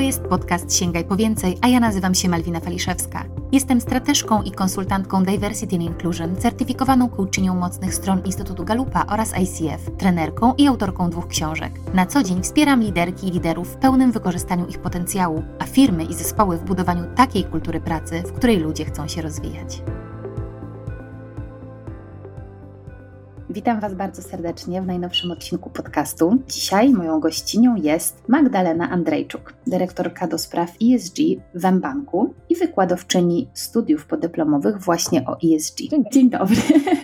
To jest podcast Sięgaj po więcej, a ja nazywam się Malwina Faliszewska. Jestem strateżką i konsultantką Diversity and Inclusion, certyfikowaną coachinią mocnych stron Instytutu Gallupa oraz ICF, trenerką i autorką 2 książek. Na co dzień wspieram liderki i liderów w pełnym wykorzystaniu ich potencjału, a firmy i zespoły w budowaniu takiej kultury pracy, w której ludzie chcą się rozwijać. Witam Was bardzo serdecznie w najnowszym odcinku podcastu. Dzisiaj moją gościnią jest Magdalena Andrejczuk, dyrektorka do spraw ESG w mBanku i wykładowczyni studiów podyplomowych właśnie o ESG. Dzień dobry.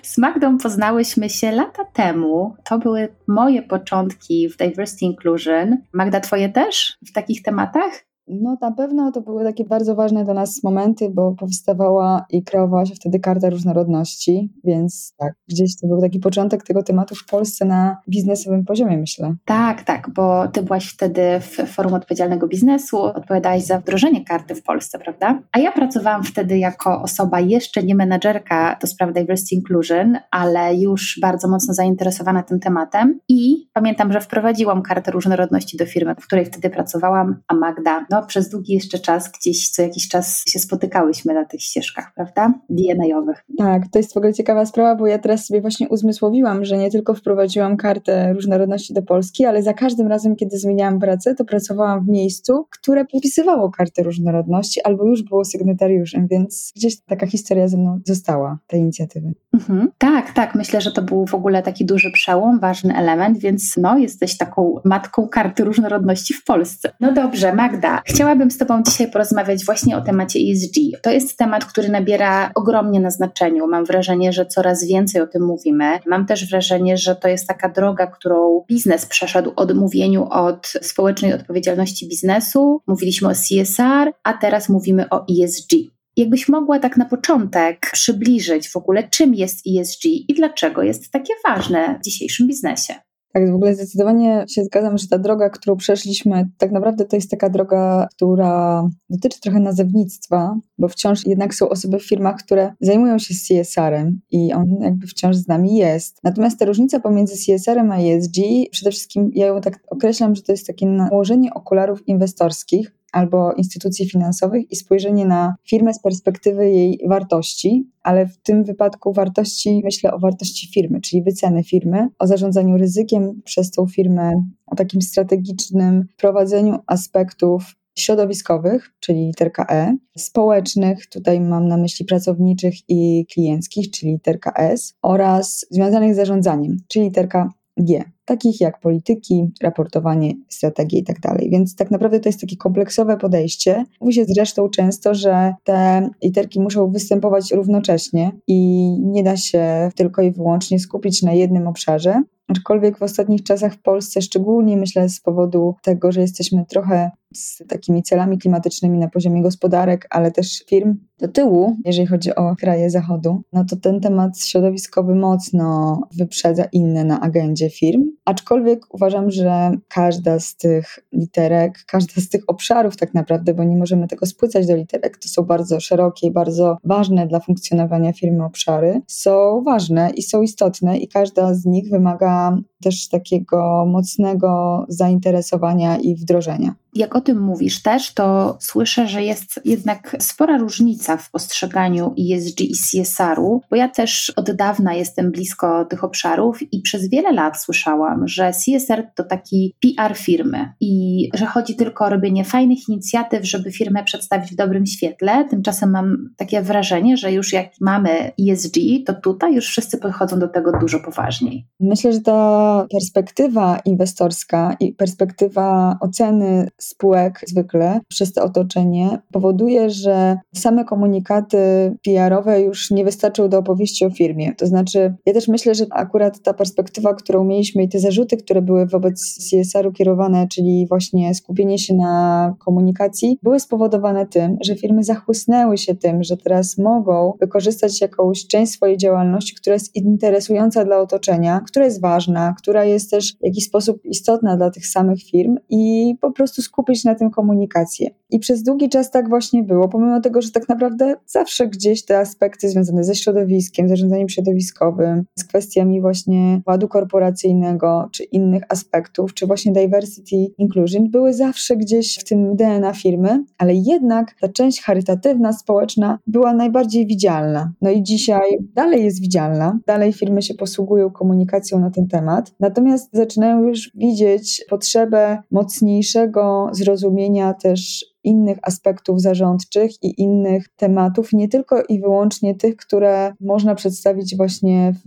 Z Magdą poznałyśmy się lata temu. To były moje początki w Diversity Inclusion. Magda, Twoje też w takich tematach? No na pewno to były takie bardzo ważne dla nas momenty, bo powstawała i kreowała się wtedy Karta Różnorodności, więc tak, gdzieś to był taki początek tego tematu w Polsce na biznesowym poziomie, myślę. Tak, bo ty byłaś wtedy w Forum Odpowiedzialnego Biznesu, odpowiadałaś za wdrożenie karty w Polsce, prawda? A ja pracowałam wtedy jako osoba jeszcze nie menadżerka do spraw Diversity Inclusion, ale już bardzo mocno zainteresowana tym tematem i pamiętam, że wprowadziłam Kartę Różnorodności do firmy, w której wtedy pracowałam, a Magda... przez długi jeszcze czas, gdzieś co jakiś czas się spotykałyśmy na tych ścieżkach, prawda? DNA-owych. Tak, to jest w ogóle ciekawa sprawa, bo ja teraz sobie właśnie uzmysłowiłam, że nie tylko wprowadziłam Kartę Różnorodności do Polski, ale za każdym razem, kiedy zmieniałam pracę, to pracowałam w miejscu, które podpisywało Kartę Różnorodności albo już było sygnatariuszem, więc gdzieś taka historia ze mną została, tej inicjatywy. Mhm. Tak, myślę, że to był w ogóle taki duży przełom, ważny element, więc jesteś taką matką Karty Różnorodności w Polsce. No dobrze, Magda, chciałabym z Tobą dzisiaj porozmawiać właśnie o temacie ESG. To jest temat, który nabiera ogromnie na znaczeniu. Mam wrażenie, że coraz więcej o tym mówimy. Mam też wrażenie, że to jest taka droga, którą biznes przeszedł od mówieniu od społecznej odpowiedzialności biznesu, mówiliśmy o CSR, a teraz mówimy o ESG. Jakbyś mogła tak na początek przybliżyć w ogóle, czym jest ESG i dlaczego jest takie ważne w dzisiejszym biznesie? Tak, w ogóle zdecydowanie się zgadzam, że ta droga, którą przeszliśmy, tak naprawdę to jest taka droga, która dotyczy trochę nazewnictwa, bo wciąż jednak są osoby w firmach, które zajmują się CSR-em i on jakby wciąż z nami jest. Natomiast ta różnica pomiędzy CSR-em a ESG, przede wszystkim ja ją tak określam, że to jest takie nałożenie okularów inwestorskich albo instytucji finansowych i spojrzenie na firmę z perspektywy jej wartości, ale w tym wypadku wartości, myślę o wartości firmy, czyli wyceny firmy, o zarządzaniu ryzykiem przez tą firmę, o takim strategicznym prowadzeniu aspektów środowiskowych, czyli literka E, społecznych, tutaj mam na myśli pracowniczych i klienckich, czyli literka S, oraz związanych z zarządzaniem, czyli literka G, takich jak polityki, raportowanie, strategie i tak dalej. Więc tak naprawdę to jest takie kompleksowe podejście. Mówi się zresztą często, że te literki muszą występować równocześnie i nie da się tylko i wyłącznie skupić na jednym obszarze. Aczkolwiek w ostatnich czasach w Polsce, szczególnie myślę z powodu tego, że jesteśmy trochę z takimi celami klimatycznymi na poziomie gospodarek, ale też firm do tyłu, jeżeli chodzi o kraje zachodu, to ten temat środowiskowy mocno wyprzedza inne na agendzie firm. Aczkolwiek uważam, że każda z tych literek, każda z tych obszarów tak naprawdę, bo nie możemy tego spłycać do literek, to są bardzo szerokie i bardzo ważne dla funkcjonowania firmy obszary, są ważne i są istotne i każda z nich wymaga też takiego mocnego zainteresowania i wdrożenia. Jak o tym mówisz też, to słyszę, że jest jednak spora różnica w postrzeganiu ESG i CSR-u, bo ja też od dawna jestem blisko tych obszarów i przez wiele lat słyszałam, że CSR to taki PR firmy i że chodzi tylko o robienie fajnych inicjatyw, żeby firmę przedstawić w dobrym świetle. Tymczasem mam takie wrażenie, że już jak mamy ESG, to tutaj już wszyscy podchodzą do tego dużo poważniej. Myślę, że ta perspektywa inwestorska i perspektywa oceny spółek zwykle przez to otoczenie powoduje, że same komunikaty PR-owe już nie wystarczą do opowieści o firmie. To znaczy, ja też myślę, że akurat ta perspektywa, którą mieliśmy i te zarzuty, które były wobec CSR-u kierowane, czyli właśnie skupienie się na komunikacji, były spowodowane tym, że firmy zachłysnęły się tym, że teraz mogą wykorzystać jakąś część swojej działalności, która jest interesująca dla otoczenia, która jest ważna, która jest też w jakiś sposób istotna dla tych samych firm i po prostu skupić na tym komunikację. I przez długi czas tak właśnie było, pomimo tego, że tak naprawdę zawsze gdzieś te aspekty związane ze środowiskiem, zarządzaniem środowiskowym, z kwestiami właśnie ładu korporacyjnego, czy innych aspektów, czy właśnie diversity, inclusion, były zawsze gdzieś w tym DNA firmy, ale jednak ta część charytatywna, społeczna była najbardziej widzialna. No i dzisiaj dalej jest widzialna, dalej firmy się posługują komunikacją na ten temat, natomiast zaczynają już widzieć potrzebę mocniejszego zrozumienia też innych aspektów zarządczych i innych tematów, nie tylko i wyłącznie tych, które można przedstawić właśnie w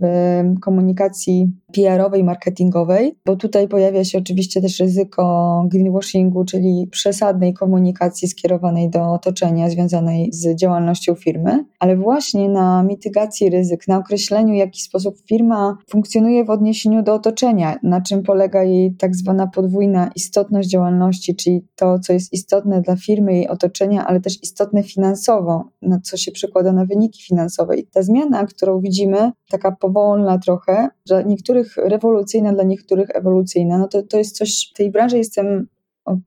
komunikacji PR-owej, marketingowej, bo tutaj pojawia się oczywiście też ryzyko greenwashingu, czyli przesadnej komunikacji skierowanej do otoczenia związanej z działalnością firmy, ale właśnie na mitygacji ryzyk, na określeniu, w jaki sposób firma funkcjonuje w odniesieniu do otoczenia, na czym polega jej tak zwana podwójna istotność działalności, czyli to, co jest istotne dla firmy, jej otoczenia, ale też istotne finansowo, na co się przekłada na wyniki finansowe. I ta zmiana, którą widzimy, taka powolna trochę, dla niektórych rewolucyjna, dla niektórych ewolucyjna, no to jest coś, w tej branży jestem od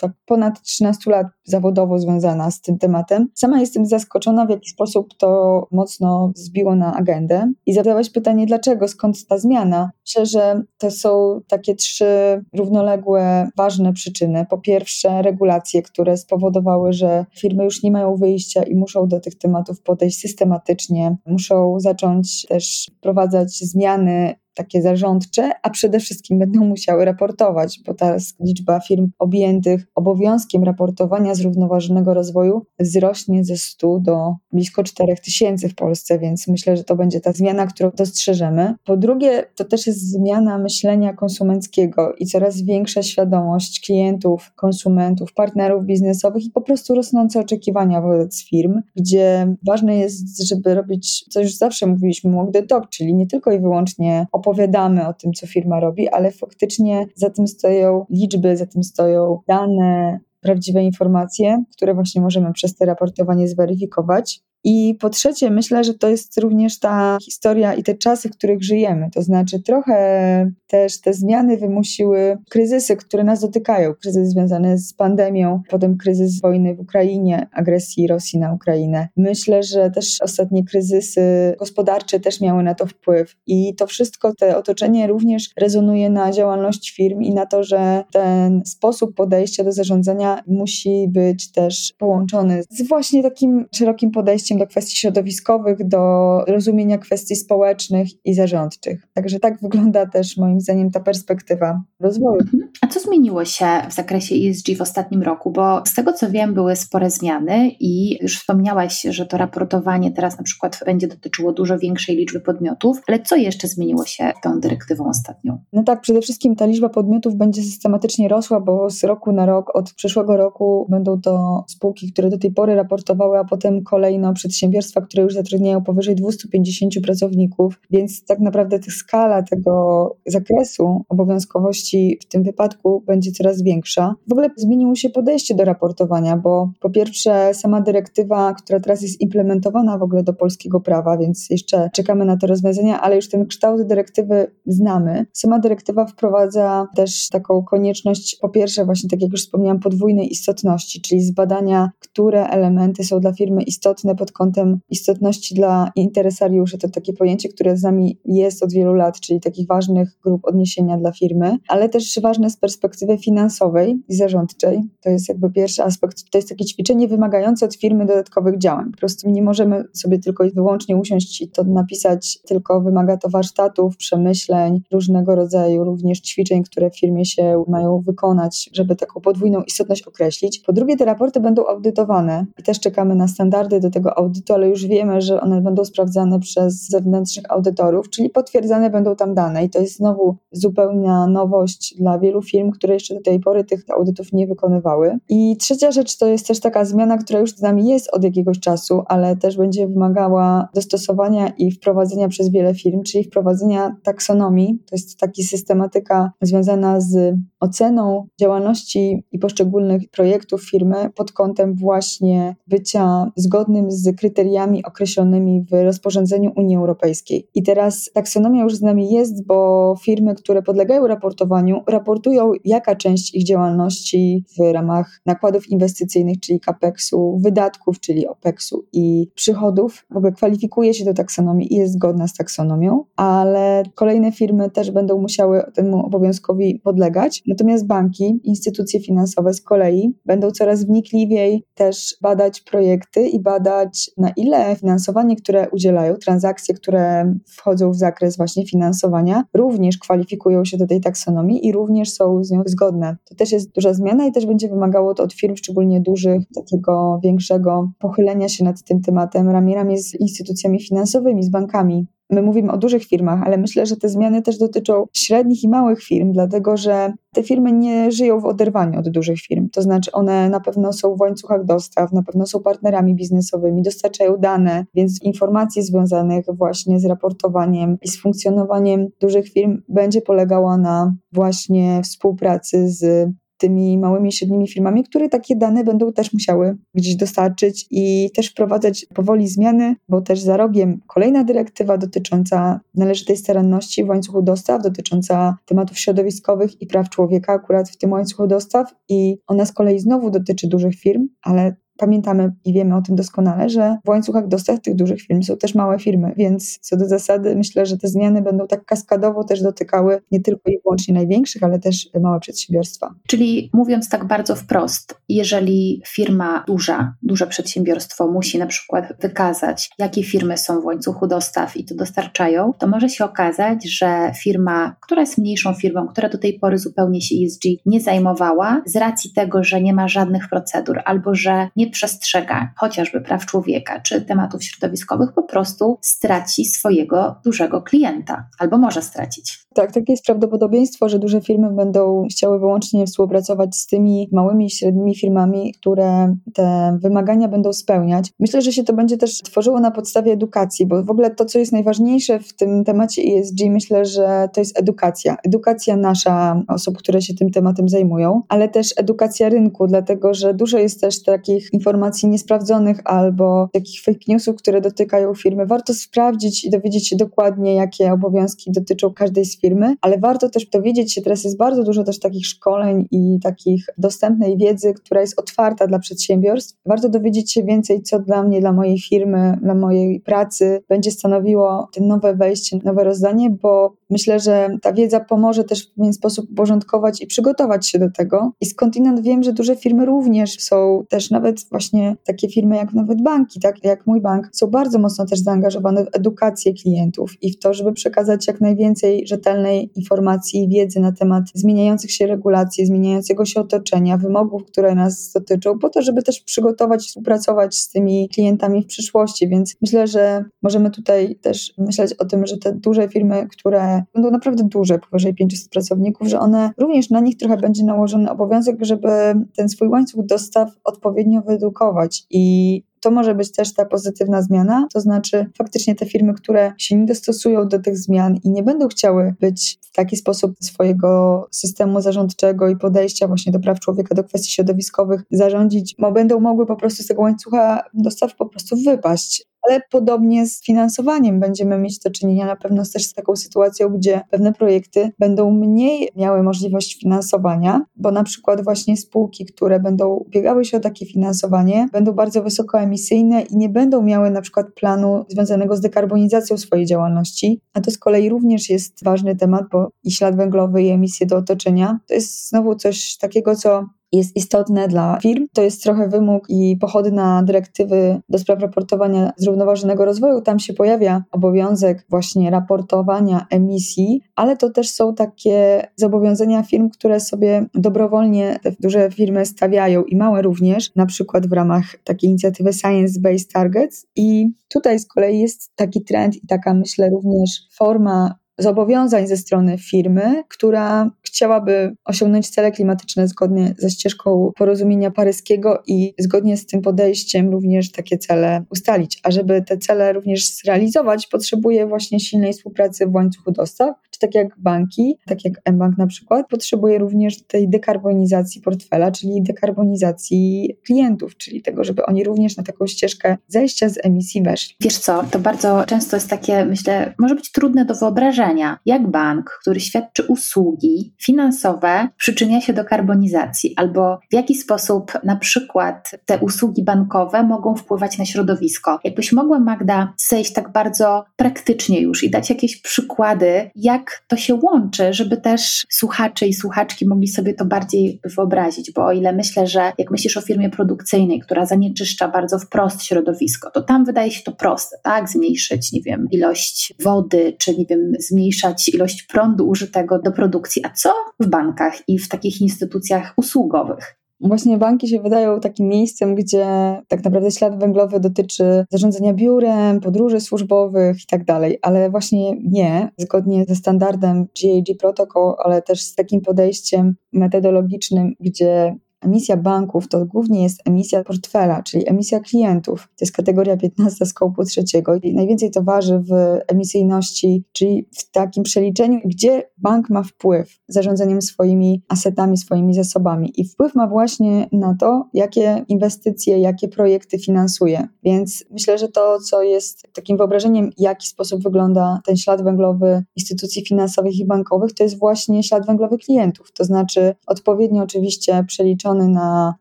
tak ponad 13 lat zawodowo związana z tym tematem. Sama jestem zaskoczona, w jaki sposób to mocno zbiło na agendę. I zadałaś pytanie, dlaczego, skąd ta zmiana? Myślę, że to są takie trzy równoległe, ważne przyczyny. Po pierwsze, regulacje, które spowodowały, że firmy już nie mają wyjścia i muszą do tych tematów podejść systematycznie. Muszą zacząć też wprowadzać zmiany takie zarządcze, a przede wszystkim będą musiały raportować, bo ta liczba firm objętych obowiązkiem raportowania zrównoważonego rozwoju wzrośnie ze 100 do blisko 4000 w Polsce, więc myślę, że to będzie ta zmiana, którą dostrzeżemy. Po drugie, to też jest zmiana myślenia konsumenckiego i coraz większa świadomość klientów, konsumentów, partnerów biznesowych i po prostu rosnące oczekiwania wobec firm, gdzie ważne jest, żeby robić, co już zawsze mówiliśmy, walk the talk, czyli nie tylko i wyłącznie opowiadamy o tym, co firma robi, ale faktycznie za tym stoją liczby, za tym stoją dane, prawdziwe informacje, które właśnie możemy przez to raportowanie zweryfikować. I po trzecie, myślę, że to jest również ta historia i te czasy, w których żyjemy. To znaczy trochę też te zmiany wymusiły kryzysy, które nas dotykają. Kryzys związany z pandemią, potem kryzys wojny w Ukrainie, agresji Rosji na Ukrainę. Myślę, że też ostatnie kryzysy gospodarcze też miały na to wpływ. I to wszystko, te otoczenie również rezonuje na działalność firm i na to, że ten sposób podejścia do zarządzania musi być też połączony z właśnie takim szerokim podejściem do kwestii środowiskowych, do rozumienia kwestii społecznych i zarządczych. Także tak wygląda też moim zdaniem ta perspektywa rozwoju. A co zmieniło się w zakresie ESG w ostatnim roku? Bo z tego co wiem, były spore zmiany i już wspomniałaś, że to raportowanie teraz na przykład będzie dotyczyło dużo większej liczby podmiotów, ale co jeszcze zmieniło się tą dyrektywą ostatnią? No tak, przede wszystkim ta liczba podmiotów będzie systematycznie rosła, bo z roku na rok, od przyszłego roku będą to spółki, które do tej pory raportowały, a potem kolejno przedsiębiorstwa, które już zatrudniają powyżej 250 pracowników, więc tak naprawdę skala tego zakresu obowiązkowości w tym wypadku będzie coraz większa. W ogóle zmieniło się podejście do raportowania, bo po pierwsze sama dyrektywa, która teraz jest implementowana w ogóle do polskiego prawa, więc jeszcze czekamy na te rozwiązania, ale już ten kształt dyrektywy znamy. Sama dyrektywa wprowadza też taką konieczność, po pierwsze właśnie tak jak już wspomniałam, podwójnej istotności, czyli zbadania, które elementy są dla firmy istotne pod kątem istotności dla interesariuszy. To takie pojęcie, które z nami jest od wielu lat, czyli takich ważnych grup odniesienia dla firmy, ale też ważne z perspektywy finansowej i zarządczej. To jest jakby pierwszy aspekt. To jest takie ćwiczenie wymagające od firmy dodatkowych działań. Po prostu nie możemy sobie tylko i wyłącznie usiąść i to napisać, tylko wymaga to warsztatów, przemyśleń, różnego rodzaju również ćwiczeń, które w firmie się mają wykonać, żeby taką podwójną istotność określić. Po drugie, te raporty będą audytowane i też czekamy na standardy do tego audytu, ale już wiemy, że one będą sprawdzane przez zewnętrznych audytorów, czyli potwierdzane będą tam dane i to jest znowu zupełna nowość dla wielu firm, które jeszcze do tej pory tych audytów nie wykonywały. I trzecia rzecz to jest też taka zmiana, która już z nami jest od jakiegoś czasu, ale też będzie wymagała dostosowania i wprowadzenia przez wiele firm, czyli wprowadzenia taksonomii, to jest taka systematyka związana z oceną działalności i poszczególnych projektów firmy pod kątem właśnie bycia zgodnym z z kryteriami określonymi w rozporządzeniu Unii Europejskiej. I teraz taksonomia już z nami jest, bo firmy, które podlegają raportowaniu, raportują, jaka część ich działalności w ramach nakładów inwestycyjnych, czyli CAPEX-u, wydatków, czyli OPEX-u i przychodów, w ogóle kwalifikuje się do taksonomii i jest zgodna z taksonomią, ale kolejne firmy też będą musiały temu obowiązkowi podlegać. Natomiast banki, instytucje finansowe z kolei będą coraz wnikliwiej też badać projekty i badać, na ile finansowanie, które udzielają, transakcje, które wchodzą w zakres właśnie finansowania, również kwalifikują się do tej taksonomii i również są z nią zgodne. To też jest duża zmiana i też będzie wymagało to od firm, szczególnie dużych, takiego większego pochylenia się nad tym tematem ramię z instytucjami finansowymi, z bankami. My mówimy o dużych firmach, ale myślę, że te zmiany też dotyczą średnich i małych firm, dlatego że te firmy nie żyją w oderwaniu od dużych firm. To znaczy one na pewno są w łańcuchach dostaw, na pewno są partnerami biznesowymi, dostarczają dane, więc informacji związanych właśnie z raportowaniem i z funkcjonowaniem dużych firm będzie polegała na właśnie współpracy z tymi małymi i średnimi firmami, które takie dane będą też musiały gdzieś dostarczyć i też wprowadzać powoli zmiany, bo też za rogiem kolejna dyrektywa dotycząca należytej staranności w łańcuchu dostaw, dotycząca tematów środowiskowych i praw człowieka akurat w tym łańcuchu dostaw i ona z kolei znowu dotyczy dużych firm, ale pamiętamy i wiemy o tym doskonale, że w łańcuchach dostaw tych dużych firm są też małe firmy, więc co do zasady myślę, że te zmiany będą tak kaskadowo też dotykały nie tylko i wyłącznie największych, ale też małe przedsiębiorstwa. Czyli mówiąc tak bardzo wprost, jeżeli firma duża, duże przedsiębiorstwo musi na przykład wykazać, jakie firmy są w łańcuchu dostaw i to dostarczają, to może się okazać, że firma, która jest mniejszą firmą, która do tej pory zupełnie się ESG nie zajmowała, z racji tego, że nie ma żadnych procedur albo że nie przestrzega chociażby praw człowieka czy tematów środowiskowych, po prostu straci swojego dużego klienta albo może stracić. Tak, takie jest prawdopodobieństwo, że duże firmy będą chciały wyłącznie współpracować z tymi małymi i średnimi firmami, które te wymagania będą spełniać. Myślę, że się to będzie też tworzyło na podstawie edukacji, bo w ogóle to, co jest najważniejsze w tym temacie ESG, myślę, że to jest edukacja. Edukacja nasza, osób, które się tym tematem zajmują, ale też edukacja rynku, dlatego że dużo jest też takich informacji niesprawdzonych albo takich fake newsów, które dotykają firmy. Warto sprawdzić i dowiedzieć się dokładnie, jakie obowiązki dotyczą każdej z firmy, ale warto też dowiedzieć się, teraz jest bardzo dużo też takich szkoleń i takich dostępnej wiedzy, która jest otwarta dla przedsiębiorstw. Warto dowiedzieć się więcej, co dla mnie, dla mojej firmy, dla mojej pracy będzie stanowiło te nowe wejście, nowe rozdanie, bo myślę, że ta wiedza pomoże też w pewien sposób uporządkować i przygotować się do tego. I skądinąd wiem, że duże firmy również są też nawet właśnie takie firmy jak nawet banki, tak jak mój bank, są bardzo mocno też zaangażowane w edukację klientów i w to, żeby przekazać jak najwięcej rzetelnej informacji i wiedzy na temat zmieniających się regulacji, zmieniającego się otoczenia, wymogów, które nas dotyczą, po to, żeby też przygotować, współpracować z tymi klientami w przyszłości. Więc myślę, że możemy tutaj też myśleć o tym, że te duże firmy, które będą naprawdę duże, powyżej 500 pracowników, że one również na nich trochę będzie nałożony obowiązek, żeby ten swój łańcuch dostaw odpowiednio wyedukować i to może być też ta pozytywna zmiana, to znaczy faktycznie te firmy, które się nie dostosują do tych zmian i nie będą chciały być w taki sposób swojego systemu zarządczego i podejścia właśnie do praw człowieka, do kwestii środowiskowych zarządzić, bo będą mogły po prostu z tego łańcucha dostaw po prostu wypaść. Ale podobnie z finansowaniem będziemy mieć do czynienia na pewno też z taką sytuacją, gdzie pewne projekty będą mniej miały możliwość finansowania, bo na przykład właśnie spółki, które będą ubiegały się o takie finansowanie, będą bardzo wysokoemisyjne i nie będą miały na przykład planu związanego z dekarbonizacją swojej działalności, a to z kolei również jest ważny temat, bo i ślad węglowy, i emisje do otoczenia, to jest znowu coś takiego, co jest istotne dla firm. To jest trochę wymóg i pochodna dyrektywy do spraw raportowania zrównoważonego rozwoju. Tam się pojawia obowiązek właśnie raportowania emisji, ale to też są takie zobowiązania firm, które sobie dobrowolnie te duże firmy stawiają i małe również, na przykład w ramach takiej inicjatywy Science Based Targets. I tutaj z kolei jest taki trend i taka, myślę, również forma zobowiązań ze strony firmy, która chciałaby osiągnąć cele klimatyczne zgodnie ze ścieżką porozumienia paryskiego i zgodnie z tym podejściem również takie cele ustalić. A żeby te cele również zrealizować, potrzebuje właśnie silnej współpracy w łańcuchu dostaw, czy tak jak banki, tak jak mBank na przykład, potrzebuje również tej dekarbonizacji portfela, czyli dekarbonizacji klientów, czyli tego, żeby oni również na taką ścieżkę zejścia z emisji weszli. Wiesz co, to bardzo często jest takie, myślę, może być trudne do wyobrażenia, jak bank, który świadczy usługi finansowe, przyczynia się do karbonizacji, albo w jaki sposób na przykład te usługi bankowe mogą wpływać na środowisko. Jakbyś mogła, Magda, zejść tak bardzo praktycznie już i dać jakieś przykłady, jak to się łączy, żeby też słuchacze i słuchaczki mogli sobie to bardziej wyobrazić, bo o ile myślę, że jak myślisz o firmie produkcyjnej, która zanieczyszcza bardzo wprost środowisko, to tam wydaje się to proste, tak? Zmniejszyć, nie wiem, ilość wody, czy nie wiem, zmniejszać ilość prądu użytego do produkcji. A co w bankach i w takich instytucjach usługowych? Właśnie banki się wydają takim miejscem, gdzie tak naprawdę ślad węglowy dotyczy zarządzania biurem, podróży służbowych i tak dalej, ale właśnie nie, zgodnie ze standardem GHG Protocol, ale też z takim podejściem metodologicznym, gdzie emisja banków to głównie jest emisja portfela, czyli emisja klientów. To jest kategoria 15 skołpu trzeciego i najwięcej to waży w emisyjności, czyli w takim przeliczeniu, gdzie bank ma wpływ zarządzaniem swoimi asetami, swoimi zasobami. I wpływ ma właśnie na to, jakie inwestycje, jakie projekty finansuje. Więc myślę, że to, co jest takim wyobrażeniem, w jaki sposób wygląda ten ślad węglowy instytucji finansowych i bankowych, to jest właśnie ślad węglowy klientów. To znaczy odpowiednio oczywiście przeliczenie na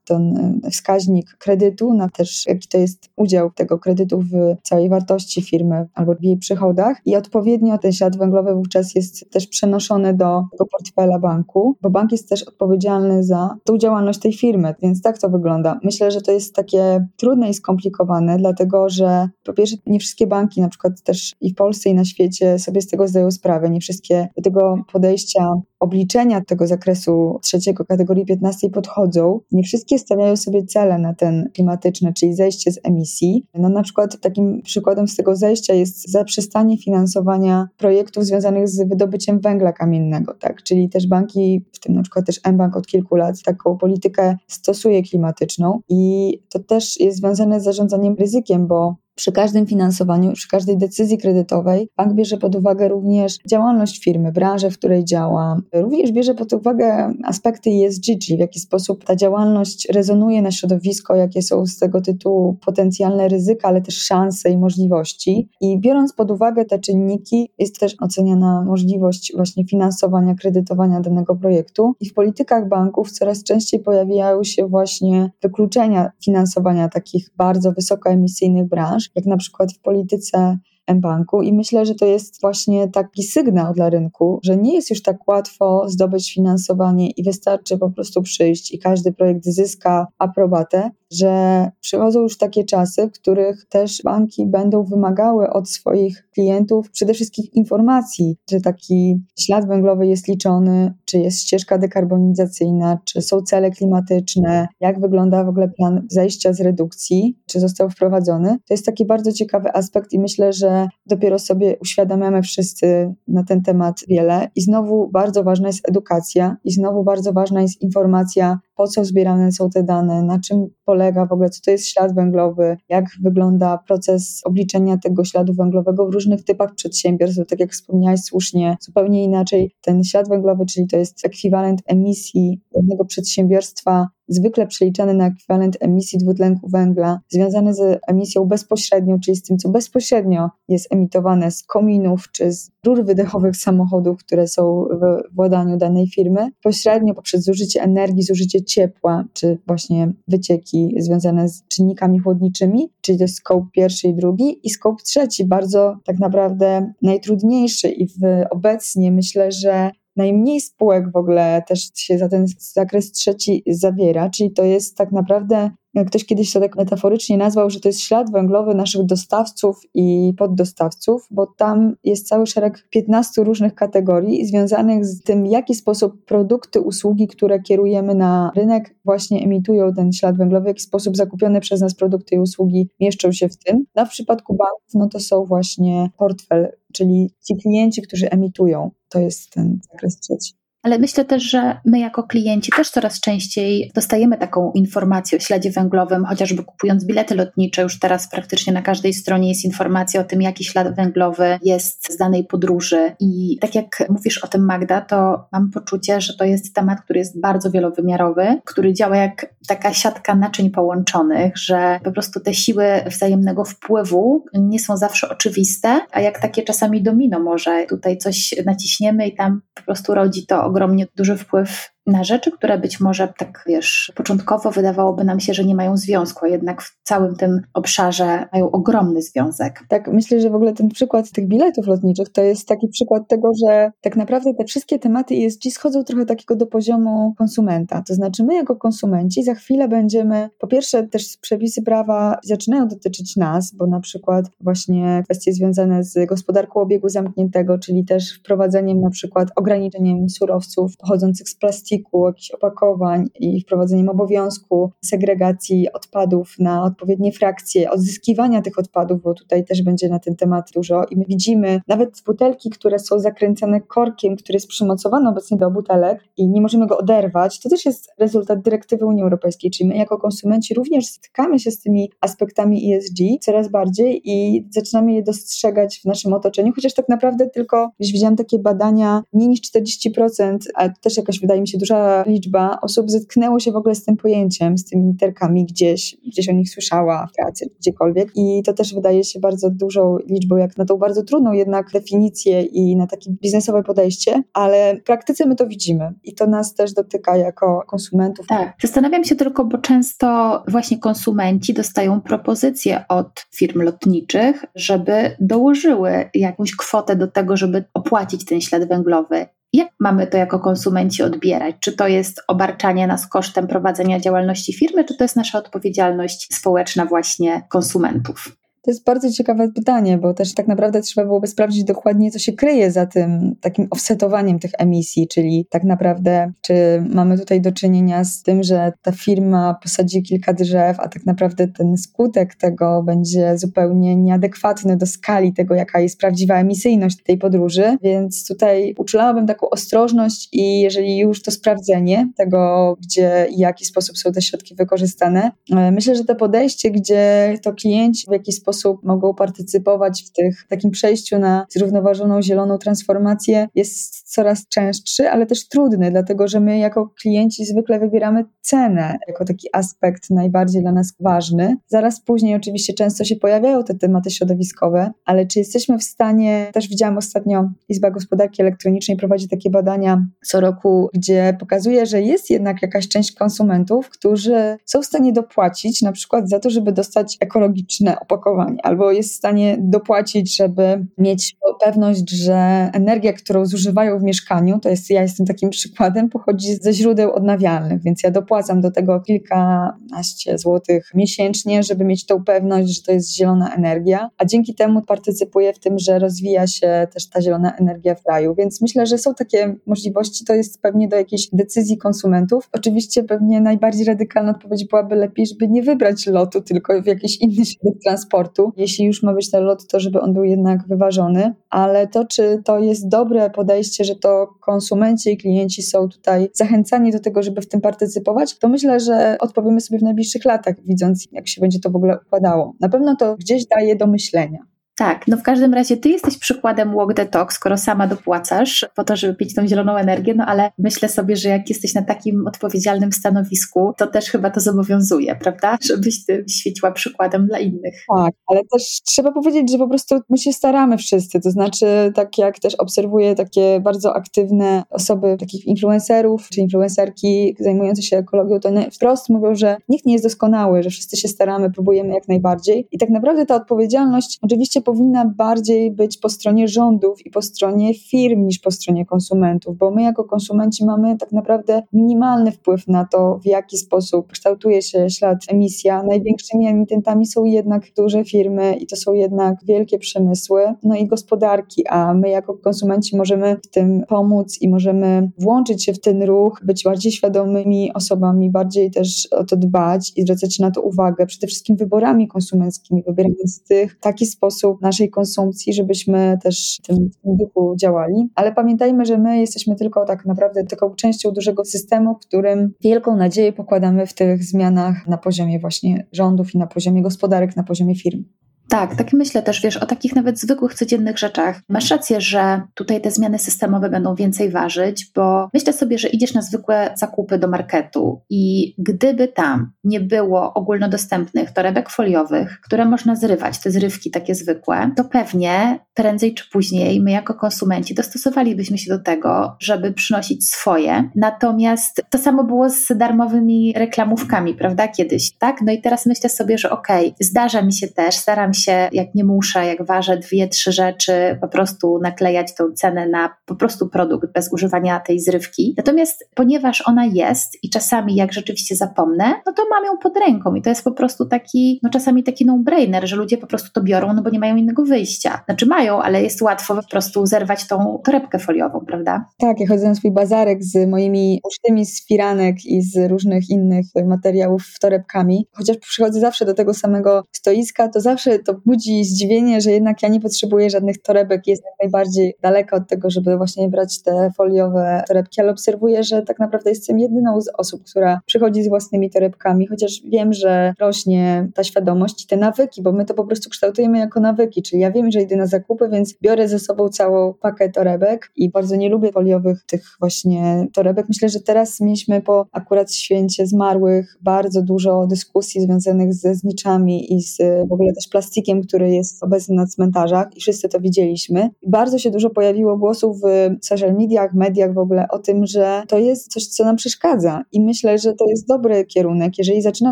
ten wskaźnik kredytu, na też jaki to jest udział tego kredytu w całej wartości firmy albo w jej przychodach i odpowiednio ten ślad węglowy wówczas jest też przenoszony do tego portfela banku, bo bank jest też odpowiedzialny za tą działalność tej firmy, więc tak to wygląda. Myślę, że to jest takie trudne i skomplikowane, dlatego że po pierwsze nie wszystkie banki, na przykład też i w Polsce i na świecie sobie z tego zdają sprawę, nie wszystkie do tego podejścia obliczenia tego zakresu trzeciego kategorii 15 podchodzą. Nie wszystkie stawiają sobie cele na ten klimatyczny, czyli zejście z emisji. No na przykład takim przykładem z tego zejścia jest zaprzestanie finansowania projektów związanych z wydobyciem węgla kamiennego, tak? Czyli też banki, w tym na przykład też mBank od kilku lat taką politykę stosuje klimatyczną i to też jest związane z zarządzaniem ryzykiem, bo przy każdym finansowaniu, przy każdej decyzji kredytowej bank bierze pod uwagę również działalność firmy, branżę, w której działa. Również bierze pod uwagę aspekty ESG, czyli w jaki sposób ta działalność rezonuje na środowisko, jakie są z tego tytułu potencjalne ryzyka, ale też szanse i możliwości. I biorąc pod uwagę te czynniki, jest też oceniana możliwość właśnie finansowania, kredytowania danego projektu. I w politykach banków coraz częściej pojawiają się właśnie wykluczenia finansowania takich bardzo wysokoemisyjnych branż, jak na przykład w polityce mBanku i myślę, że to jest właśnie taki sygnał dla rynku, że nie jest już tak łatwo zdobyć finansowanie i wystarczy po prostu przyjść i każdy projekt zyska aprobatę, że przychodzą już takie czasy, w których też banki będą wymagały od swoich klientów przede wszystkim informacji, czy taki ślad węglowy jest liczony, czy jest ścieżka dekarbonizacyjna, czy są cele klimatyczne, jak wygląda w ogóle plan zejścia z redukcji, czy został wprowadzony. To jest taki bardzo ciekawy aspekt i myślę, że dopiero sobie uświadamiamy wszyscy na ten temat wiele i znowu bardzo ważna jest edukacja i znowu bardzo ważna jest informacja, po co zbierane są te dane, na czym polega w ogóle, co to jest ślad węglowy, jak wygląda proces obliczenia tego śladu węglowego w różnych typach przedsiębiorstw, tak jak wspomniałaś słusznie, zupełnie inaczej. Ten ślad węglowy, czyli to jest ekwiwalent emisji jednego przedsiębiorstwa, zwykle przeliczany na ekwiwalent emisji dwutlenku węgla, związany z emisją bezpośrednią, czyli z tym, co bezpośrednio jest emitowane z kominów czy z rur wydechowych samochodów, które są w władaniu danej firmy, pośrednio poprzez zużycie energii, zużycie ciepła, czy właśnie wycieki związane z czynnikami chłodniczymi, czyli to jest scope pierwszy i drugi i scope trzeci, bardzo tak naprawdę najtrudniejszy i obecnie myślę, że najmniej spółek w ogóle też się za ten zakres trzeci zabiera, czyli to jest tak naprawdę, ktoś kiedyś to tak metaforycznie nazwał, że to jest ślad węglowy naszych dostawców i poddostawców, bo tam jest cały szereg 15 różnych kategorii związanych z tym, w jaki sposób produkty, usługi, które kierujemy na rynek właśnie emitują ten ślad węglowy, w jaki sposób zakupione przez nas produkty i usługi mieszczą się w tym. A w przypadku banków, no to są właśnie portfel, czyli ci klienci, którzy emitują. To jest ten zakres trzeci. ale myślę też, że my jako klienci też coraz częściej dostajemy taką informację o śladzie węglowym, chociażby kupując bilety lotnicze, już teraz praktycznie na każdej stronie jest informacja o tym, jaki ślad węglowy jest z danej podróży. I tak jak mówisz o tym, Magda, to mam poczucie, że to jest temat, który jest bardzo wielowymiarowy, który działa jak taka siatka naczyń połączonych, że po prostu te siły wzajemnego wpływu nie są zawsze oczywiste, a jak takie czasami domino może tutaj coś naciśniemy i tam po prostu rodzi to ogromnie duży wpływ na rzeczy, które być może tak, wiesz, początkowo wydawałoby nam się, że nie mają związku, a jednak w całym tym obszarze mają ogromny związek. Tak, myślę, że w ogóle ten przykład tych biletów lotniczych to jest taki przykład tego, że tak naprawdę te wszystkie tematy ESG schodzą trochę takiego do poziomu konsumenta. To znaczy my jako konsumenci za chwilę będziemy, po pierwsze też przepisy prawa zaczynają dotyczyć nas, bo na przykład właśnie kwestie związane z gospodarką obiegu zamkniętego, czyli też wprowadzeniem na przykład ograniczeniem surowców pochodzących z plastiku, jakichś opakowań i wprowadzeniem obowiązku segregacji odpadów na odpowiednie frakcje, odzyskiwania tych odpadów, bo tutaj też będzie na ten temat dużo i my widzimy nawet butelki, które są zakręcane korkiem, który jest przymocowany obecnie do butelek i nie możemy go oderwać, to też jest rezultat dyrektywy Unii Europejskiej, czyli my jako konsumenci również stykamy się z tymi aspektami ESG coraz bardziej i zaczynamy je dostrzegać w naszym otoczeniu, chociaż tak naprawdę tylko, gdzieś widziałam takie badania, mniej niż 40%, a też jakaś wydaje mi się duża liczba osób zetknęło się w ogóle z tym pojęciem, z tymi literkami gdzieś o nich słyszała w pracy, gdziekolwiek i to też wydaje się bardzo dużą liczbą, jak na tą bardzo trudną jednak definicję i na takie biznesowe podejście, ale w praktyce my to widzimy i to nas też dotyka jako konsumentów. Tak, zastanawiam się tylko, bo często właśnie konsumenci dostają propozycje od firm lotniczych, żeby dołożyły jakąś kwotę do tego, żeby opłacić ten ślad węglowy. Jak mamy to jako konsumenci odbierać? Czy to jest obarczanie nas kosztem prowadzenia działalności firmy, czy to jest nasza odpowiedzialność społeczna właśnie konsumentów? To jest bardzo ciekawe pytanie, bo też tak naprawdę trzeba byłoby sprawdzić dokładnie, co się kryje za tym takim offsetowaniem tych emisji, czyli tak naprawdę, czy mamy tutaj do czynienia z tym, że ta firma posadzi kilka drzew, a tak naprawdę ten skutek tego będzie zupełnie nieadekwatny do skali tego, jaka jest prawdziwa emisyjność tej podróży, więc tutaj uczulałabym taką ostrożność i jeżeli już to sprawdzenie tego, gdzie i w jaki sposób są te środki wykorzystane, myślę, że to podejście, gdzie to klienci w jakiś sposób mogą partycypować w takim przejściu na zrównoważoną, zieloną transformację jest coraz częstszy, ale też trudny, dlatego że my jako klienci zwykle wybieramy cenę jako taki aspekt najbardziej dla nas ważny. Zaraz później oczywiście często się pojawiają te tematy środowiskowe, ale czy jesteśmy w stanie, też widziałam ostatnio Izba Gospodarki Elektronicznej prowadzi takie badania co roku, gdzie pokazuje, że jest jednak jakaś część konsumentów, którzy są w stanie dopłacić na przykład za to, żeby dostać ekologiczne opakowanie, albo jest w stanie dopłacić, żeby mieć pewność, że energia, którą zużywają w mieszkaniu, to jest, ja jestem takim przykładem, pochodzi ze źródeł odnawialnych, więc ja dopłacam do tego kilkanaście złotych miesięcznie, żeby mieć tą pewność, że to jest zielona energia, a dzięki temu partycypuję w tym, że rozwija się też ta zielona energia w kraju, więc myślę, że są takie możliwości, to jest pewnie do jakiejś decyzji konsumentów. Oczywiście pewnie najbardziej radykalna odpowiedź byłaby lepiej, żeby nie wybrać lotu, tylko w jakiś inny środek transportu. Jeśli już ma być ten lot, to żeby on był jednak wyważony, ale to czy to jest dobre podejście, że to konsumenci i klienci są tutaj zachęcani do tego, żeby w tym partycypować, to myślę, że odpowiemy sobie w najbliższych latach, widząc jak się będzie to w ogóle układało. Na pewno to gdzieś daje do myślenia. Tak, no w każdym razie ty jesteś przykładem walk the talk, skoro sama dopłacasz po to, żeby pić tą zieloną energię, no ale myślę sobie, że jak jesteś na takim odpowiedzialnym stanowisku, to też chyba to zobowiązuje, prawda? Żebyś ty świeciła przykładem dla innych. Tak, ale też trzeba powiedzieć, że po prostu my się staramy wszyscy, to znaczy tak jak też obserwuję takie bardzo aktywne osoby, takich influencerów czy influencerki zajmujące się ekologią, to one wprost mówią, że nikt nie jest doskonały, że wszyscy się staramy, próbujemy jak najbardziej i tak naprawdę ta odpowiedzialność oczywiście powinna bardziej być po stronie rządów i po stronie firm niż po stronie konsumentów, bo my jako konsumenci mamy tak naprawdę minimalny wpływ na to, w jaki sposób kształtuje się ślad emisja. Największymi emitentami są jednak duże firmy i to są jednak wielkie przemysły, no i gospodarki, a my jako konsumenci możemy w tym pomóc i możemy włączyć się w ten ruch, być bardziej świadomymi osobami, bardziej też o to dbać i zwracać na to uwagę, przede wszystkim wyborami konsumenckimi, wybierając w taki sposób naszej konsumpcji, żebyśmy też w tym duchu działali. Ale pamiętajmy, że my jesteśmy tylko tak naprawdę taką częścią dużego systemu, w którym wielką nadzieję pokładamy w tych zmianach na poziomie właśnie rządów i na poziomie gospodarek, na poziomie firm. Tak myślę też, wiesz, o takich nawet zwykłych, codziennych rzeczach. Masz rację, że tutaj te zmiany systemowe będą więcej ważyć, bo myślę sobie, że idziesz na zwykłe zakupy do marketu i gdyby tam nie było ogólnodostępnych torebek foliowych, które można zrywać, te zrywki takie zwykłe, to pewnie prędzej czy później my jako konsumenci dostosowalibyśmy się do tego, żeby przynosić swoje. Natomiast to samo było z darmowymi reklamówkami, prawda, kiedyś, tak? No i teraz myślę sobie, że okej, zdarza mi się też, staram się, jak nie muszę, jak ważę 2-3 rzeczy, po prostu naklejać tą cenę na po prostu produkt bez używania tej zrywki. Natomiast ponieważ ona jest i czasami jak rzeczywiście zapomnę, no to mam ją pod ręką i to jest po prostu taki, no czasami taki no-brainer, że ludzie po prostu to biorą, no bo nie mają innego wyjścia. Znaczy mają, ale jest łatwo po prostu zerwać tą torebkę foliową, prawda? Tak, ja chodzę na swój bazarek z moimi użytymi z firanek i z różnych innych materiałów torebkami. Chociaż przychodzę zawsze do tego samego stoiska, to zawsze to budzi zdziwienie, że jednak ja nie potrzebuję żadnych torebek, jest jak najbardziej daleka od tego, żeby właśnie brać te foliowe torebki, ale obserwuję, że tak naprawdę jestem jedyną z osób, która przychodzi z własnymi torebkami, chociaż wiem, że rośnie ta świadomość i te nawyki, bo my to po prostu kształtujemy jako nawyki, czyli ja wiem, że idę na zakupy, więc biorę ze sobą całą pakę torebek i bardzo nie lubię foliowych tych właśnie torebek. Myślę, że teraz mieliśmy po akurat święcie zmarłych bardzo dużo dyskusji związanych ze zniczami i z w ogóle też plastikiem, który jest obecny na cmentarzach i wszyscy to widzieliśmy. Bardzo się dużo pojawiło głosów w social mediach, mediach w ogóle o tym, że to jest coś, co nam przeszkadza i myślę, że to jest dobry kierunek. Jeżeli zaczyna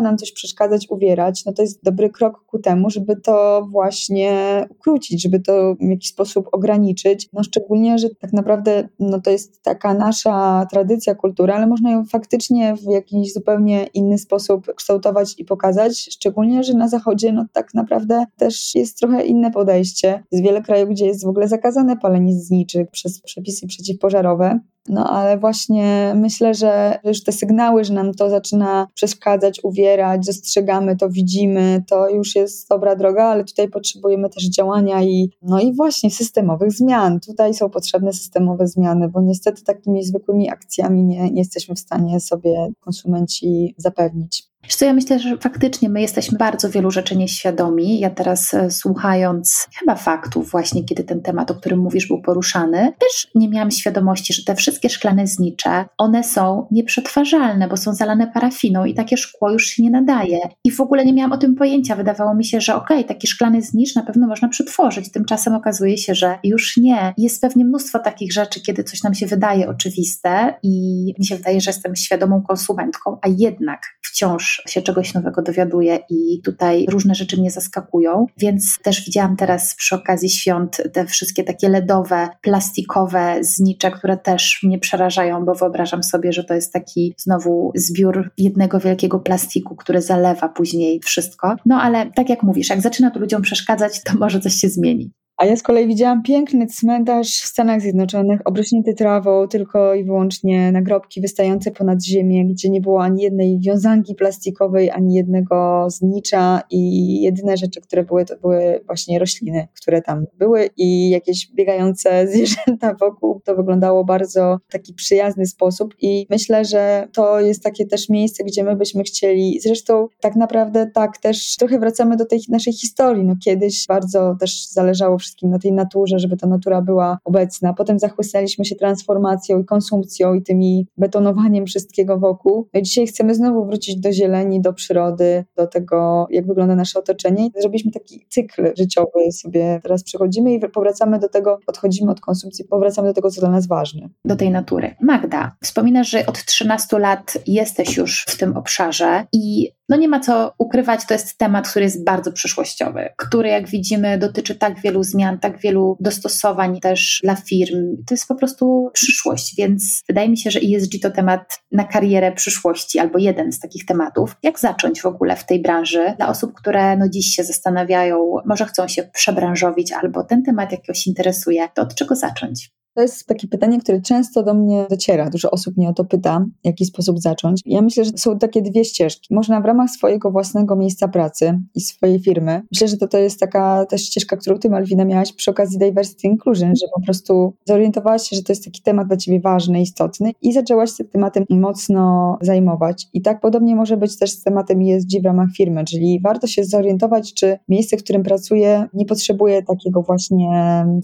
nam coś przeszkadzać, uwierać, no to jest dobry krok ku temu, żeby to właśnie ukrócić, żeby to w jakiś sposób ograniczyć. No szczególnie, że tak naprawdę no to jest taka nasza tradycja, kultura, ale można ją faktycznie w jakiś zupełnie inny sposób kształtować i pokazać, szczególnie, że na Zachodzie no tak naprawdę też jest trochę inne podejście. Jest wiele krajów, gdzie jest w ogóle zakazane palenie zniczy przez przepisy przeciwpożarowe. No ale właśnie myślę, że już te sygnały, że nam to zaczyna przeszkadzać, uwierać, dostrzegamy to, widzimy, to już jest dobra droga, ale tutaj potrzebujemy też działania i no i właśnie systemowych zmian. Tutaj są potrzebne systemowe zmiany, bo niestety takimi zwykłymi akcjami nie jesteśmy w stanie sobie konsumenci zapewnić. Wiesz co, ja myślę, że faktycznie my jesteśmy bardzo wielu rzeczy nieświadomi. Ja teraz słuchając chyba faktów właśnie, kiedy ten temat, o którym mówisz, był poruszany, też nie miałam świadomości, że te wszystkie szklane znicze, one są nieprzetwarzalne, bo są zalane parafiną i takie szkło już się nie nadaje. I w ogóle nie miałam o tym pojęcia. Wydawało mi się, że taki szklany znicz na pewno można przetworzyć. Tymczasem okazuje się, że już nie. Jest pewnie mnóstwo takich rzeczy, kiedy coś nam się wydaje oczywiste i mi się wydaje, że jestem świadomą konsumentką, a jednak wciąż się czegoś nowego dowiaduje i tutaj różne rzeczy mnie zaskakują, więc też widziałam teraz przy okazji świąt te wszystkie takie LEDowe, plastikowe znicze, które też mnie przerażają, bo wyobrażam sobie, że to jest taki znowu zbiór jednego wielkiego plastiku, który zalewa później wszystko. No ale tak jak mówisz, jak zaczyna to ludziom przeszkadzać, to może coś się zmieni. A ja z kolei widziałam piękny cmentarz w Stanach Zjednoczonych, obrośnięty trawą, tylko i wyłącznie nagrobki wystające ponad ziemię, gdzie nie było ani jednej wiązanki plastikowej, ani jednego znicza i jedyne rzeczy, które były, to były właśnie rośliny, które tam były i jakieś biegające zwierzęta wokół. To wyglądało bardzo taki przyjazny sposób i myślę, że to jest takie też miejsce, gdzie my byśmy chcieli, zresztą tak naprawdę tak też trochę wracamy do tej naszej historii. No kiedyś bardzo też zależało wszystkim na tej naturze, żeby ta natura była obecna. Potem zachłysnęliśmy się transformacją i konsumpcją i tymi betonowaniem wszystkiego wokół. No i dzisiaj chcemy znowu wrócić do zieleni, do przyrody, do tego, jak wygląda nasze otoczenie. I zrobiliśmy taki cykl życiowy sobie. Teraz przechodzimy i powracamy do tego, odchodzimy od konsumpcji, powracamy do tego, co dla nas ważne. Do tej natury. Magda, wspominasz, że od 13 lat jesteś już w tym obszarze i no nie ma co ukrywać, to jest temat, który jest bardzo przyszłościowy, który jak widzimy dotyczy tak wielu zmian, tak wielu dostosowań też dla firm. To jest po prostu przyszłość, więc wydaje mi się, że ESG to temat na karierę przyszłości albo jeden z takich tematów. Jak zacząć w ogóle w tej branży dla osób, które no dziś się zastanawiają, może chcą się przebranżowić albo ten temat jakoś interesuje, to od czego zacząć? To jest takie pytanie, które często do mnie dociera. Dużo osób mnie o to pyta, w jaki sposób zacząć. Ja myślę, że są takie dwie ścieżki. Można w ramach swojego własnego miejsca pracy i swojej firmy. Myślę, że to jest taka też ścieżka, którą ty, Malwina, miałaś przy okazji Diversity Inclusion, że po prostu zorientowałaś się, że to jest taki temat dla ciebie ważny, istotny i zaczęłaś się tym tematem mocno zajmować. I tak podobnie może być też z tematem ESG w ramach firmy, czyli warto się zorientować, czy miejsce, w którym pracuję, nie potrzebuje takiego właśnie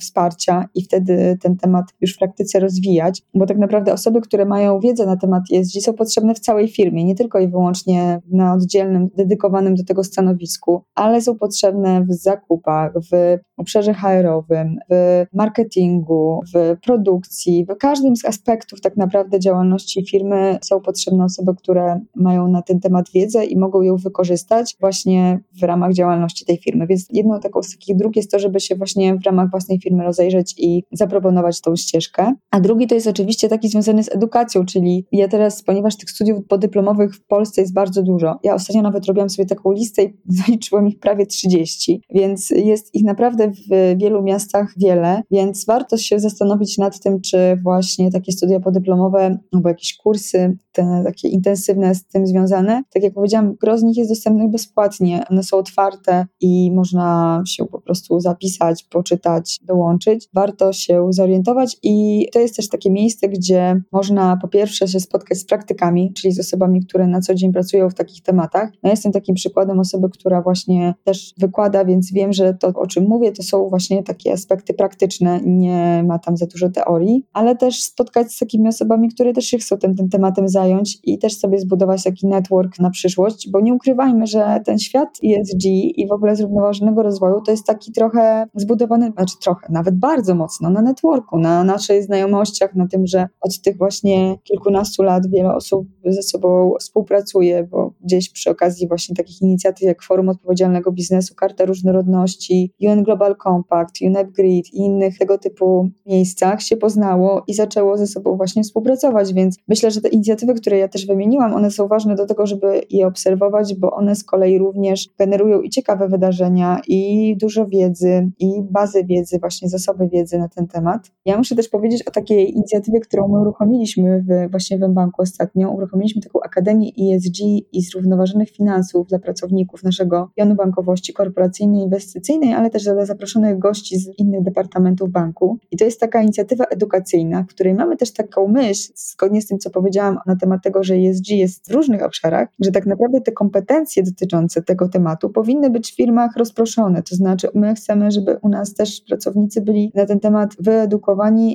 wsparcia i wtedy ten temat już w praktyce rozwijać, bo tak naprawdę osoby, które mają wiedzę na temat ESG, są potrzebne w całej firmie, nie tylko i wyłącznie na oddzielnym, dedykowanym do tego stanowisku, ale są potrzebne w zakupach, w obszarze HR-owym, w marketingu, w produkcji, w każdym z aspektów tak naprawdę działalności firmy są potrzebne osoby, które mają na ten temat wiedzę i mogą ją wykorzystać właśnie w ramach działalności tej firmy. Więc jedną taką z takich dróg jest to, żeby się właśnie w ramach własnej firmy rozejrzeć i zaproponować tą ścieżkę. A drugi to jest oczywiście taki związany z edukacją, czyli ja teraz, ponieważ tych studiów podyplomowych w Polsce jest bardzo dużo, ja ostatnio nawet robiłam sobie taką listę i zaliczyłam ich prawie 30, więc jest ich naprawdę w wielu miastach wiele, więc warto się zastanowić nad tym, czy właśnie takie studia podyplomowe albo jakieś kursy te takie intensywne z tym związane. Tak jak powiedziałam, gro z nich jest dostępnych bezpłatnie, one są otwarte i można się po prostu zapisać, poczytać, dołączyć. Warto się zorientować i to jest też takie miejsce, gdzie można po pierwsze się spotkać z praktykami, czyli z osobami, które na co dzień pracują w takich tematach. Ja jestem takim przykładem osoby, która właśnie też wykłada, więc wiem, że to, o czym mówię, to są właśnie takie aspekty praktyczne, nie ma tam za dużo teorii, ale też spotkać z takimi osobami, które też się chcą tym tematem zająć i też sobie zbudować taki network na przyszłość, bo nie ukrywajmy, że ten świat ESG i w ogóle zrównoważonego rozwoju to jest taki trochę zbudowany, znaczy trochę, nawet bardzo mocno na networku, na naszych znajomościach, na tym, że od tych właśnie kilkunastu lat wiele osób ze sobą współpracuje, bo gdzieś przy okazji właśnie takich inicjatyw jak Forum Odpowiedzialnego Biznesu, Karta Różnorodności, UN Global Compact, UNEP Grid i innych tego typu miejscach się poznało i zaczęło ze sobą właśnie współpracować, więc myślę, że te inicjatywy, które ja też wymieniłam, one są ważne do tego, żeby je obserwować, bo one z kolei również generują i ciekawe wydarzenia i dużo wiedzy i bazy wiedzy, właśnie zasoby wiedzy na ten temat. Ja muszę też powiedzieć o takiej inicjatywie, którą my uruchomiliśmy właśnie w mBanku ostatnio. Uruchomiliśmy taką Akademię ESG i zrównoważonych finansów dla pracowników naszego pionu bankowości korporacyjnej, inwestycyjnej, ale też dla zaproszonych gości z innych departamentów banku. I to jest taka inicjatywa edukacyjna, w której mamy też taką myśl, zgodnie z tym, co powiedziałam na temat tego, że ESG jest w różnych obszarach, że tak naprawdę te kompetencje dotyczące tego tematu powinny być w firmach rozproszone. To znaczy my chcemy, żeby u nas też pracownicy byli na ten temat wyedukowani,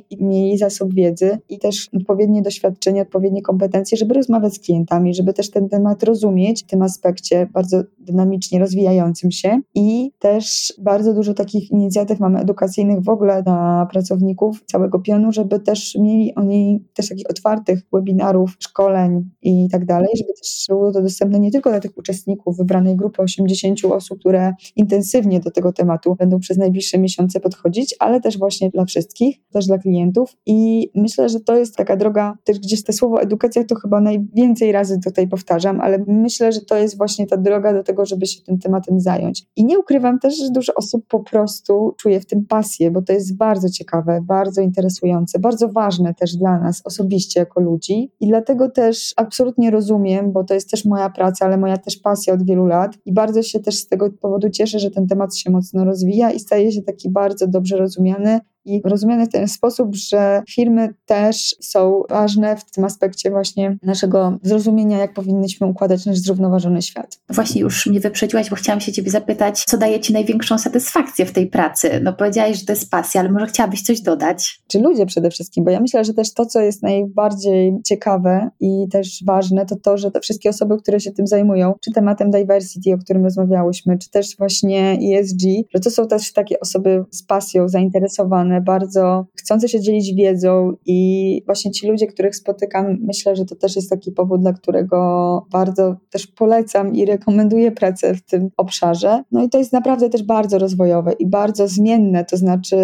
i mieli zasób wiedzy i też odpowiednie doświadczenie, odpowiednie kompetencje, żeby rozmawiać z klientami, żeby też ten temat rozumieć w tym aspekcie bardzo dynamicznie rozwijającym się i też bardzo dużo takich inicjatyw mamy edukacyjnych w ogóle dla pracowników całego pionu, żeby też mieli oni też takich otwartych webinarów, szkoleń i tak dalej, żeby też było to dostępne nie tylko dla tych uczestników wybranej grupy 80 osób, które intensywnie do tego tematu będą przez najbliższe miesiące podchodzić, ale też właśnie dla wszystkich, też dla klientów i myślę, że to jest taka droga, też gdzieś to słowo edukacja to chyba najwięcej razy tutaj powtarzam, ale myślę, że to jest właśnie ta droga do tego, żeby się tym tematem zająć. I nie ukrywam też, że dużo osób po prostu czuje w tym pasję, bo to jest bardzo ciekawe, bardzo interesujące, bardzo ważne też dla nas osobiście jako ludzi i dlatego też absolutnie rozumiem, bo to jest też moja praca, ale moja też pasja od wielu lat i bardzo się też z tego powodu cieszę, że ten temat się mocno rozwija i staje się taki bardzo dobrze rozumiany i rozumiane w ten sposób, że firmy też są ważne w tym aspekcie właśnie naszego zrozumienia, jak powinniśmy układać nasz zrównoważony świat. Właśnie już mnie wyprzedziłaś, bo chciałam się ciebie zapytać, co daje ci największą satysfakcję w tej pracy? No powiedziałaś, że to jest pasja, ale może chciałabyś coś dodać? Czy ludzie przede wszystkim, bo ja myślę, że też to, co jest najbardziej ciekawe i też ważne, to to, że te wszystkie osoby, które się tym zajmują, czy tematem diversity, o którym rozmawiałyśmy, czy też właśnie ESG, że to są też takie osoby z pasją, zainteresowane, bardzo chcące się dzielić wiedzą i właśnie ci ludzie, których spotykam, myślę, że to też jest taki powód, dla którego bardzo też polecam i rekomenduję pracę w tym obszarze. No i to jest naprawdę też bardzo rozwojowe i bardzo zmienne, to znaczy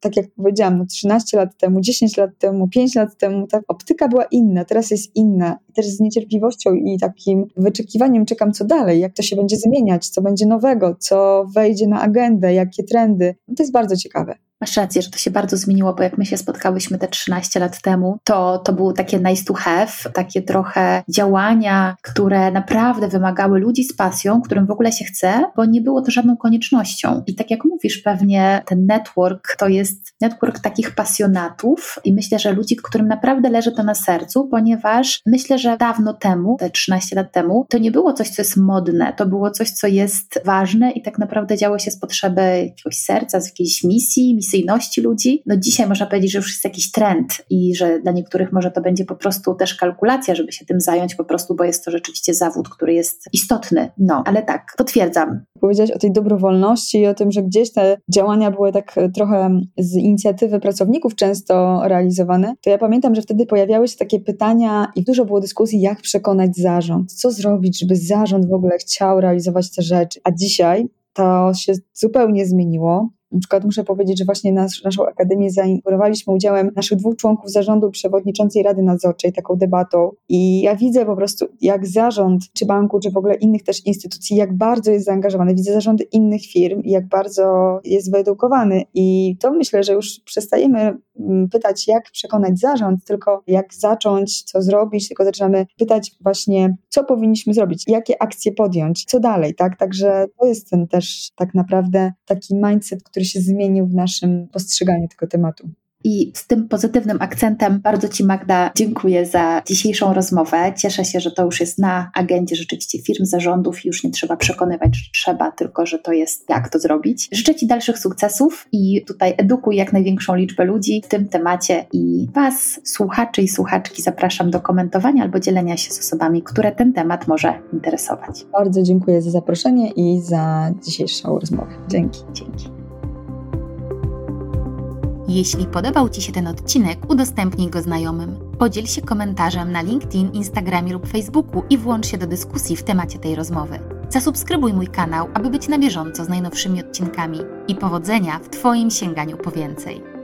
tak jak powiedziałam, 13 lat temu, 10 lat temu, 5 lat temu, ta optyka była inna, teraz jest inna. Też z niecierpliwością i takim wyczekiwaniem czekam, co dalej, jak to się będzie zmieniać, co będzie nowego, co wejdzie na agendę, jakie trendy. No to jest bardzo ciekawe. Masz rację, że to się bardzo zmieniło, bo jak my się spotkałyśmy te 13 lat temu, to było takie nice to have, takie trochę działania, które naprawdę wymagały ludzi z pasją, którym w ogóle się chce, bo nie było to żadną koniecznością. I tak jak mówisz, pewnie ten network to jest network takich pasjonatów i myślę, że ludzi, którym naprawdę leży to na sercu, ponieważ myślę, że dawno temu, te 13 lat temu, to nie było coś, co jest modne, to było coś, co jest ważne i tak naprawdę działo się z potrzeby jakiegoś serca, z jakiejś misyjności ludzi. No dzisiaj można powiedzieć, że już jest jakiś trend i że dla niektórych może to będzie po prostu też kalkulacja, żeby się tym zająć po prostu, bo jest to rzeczywiście zawód, który jest istotny. No, ale tak, potwierdzam. Powiedziałaś o tej dobrowolności i o tym, że gdzieś te działania były tak trochę z inicjatywy pracowników często realizowane, to ja pamiętam, że wtedy pojawiały się takie pytania i dużo było dyskusji, jak przekonać zarząd, co zrobić, żeby zarząd w ogóle chciał realizować te rzeczy. A dzisiaj to się zupełnie zmieniło. Na przykład muszę powiedzieć, że właśnie naszą akademię zainspirowaliśmy udziałem naszych 2 członków zarządu i przewodniczącej Rady Nadzorczej, taką debatą. I ja widzę po prostu, jak zarząd, czy banku, czy w ogóle innych też instytucji, jak bardzo jest zaangażowany. Widzę zarządy innych firm, jak bardzo jest wyedukowany. I to myślę, że już przestajemy pytać, jak przekonać zarząd, tylko jak zacząć, co zrobić, tylko zaczynamy pytać właśnie, co powinniśmy zrobić, jakie akcje podjąć, co dalej, tak? Także to jest ten też tak naprawdę taki mindset, który się zmienił w naszym postrzeganiu tego tematu. I z tym pozytywnym akcentem bardzo Ci, Magda, dziękuję za dzisiejszą rozmowę. Cieszę się, że to już jest na agendzie rzeczywiście firm, zarządów i już nie trzeba przekonywać, że trzeba, tylko że to jest jak to zrobić. Życzę Ci dalszych sukcesów i tutaj edukuj jak największą liczbę ludzi w tym temacie i Was, słuchaczy i słuchaczki, zapraszam do komentowania albo dzielenia się z osobami, które ten temat może interesować. Bardzo dziękuję za zaproszenie i za dzisiejszą rozmowę. Dzięki. Jeśli podobał Ci się ten odcinek, udostępnij go znajomym. Podziel się komentarzem na LinkedIn, Instagramie lub Facebooku i włącz się do dyskusji w temacie tej rozmowy. Zasubskrybuj mój kanał, aby być na bieżąco z najnowszymi odcinkami i powodzenia w Twoim sięganiu po więcej.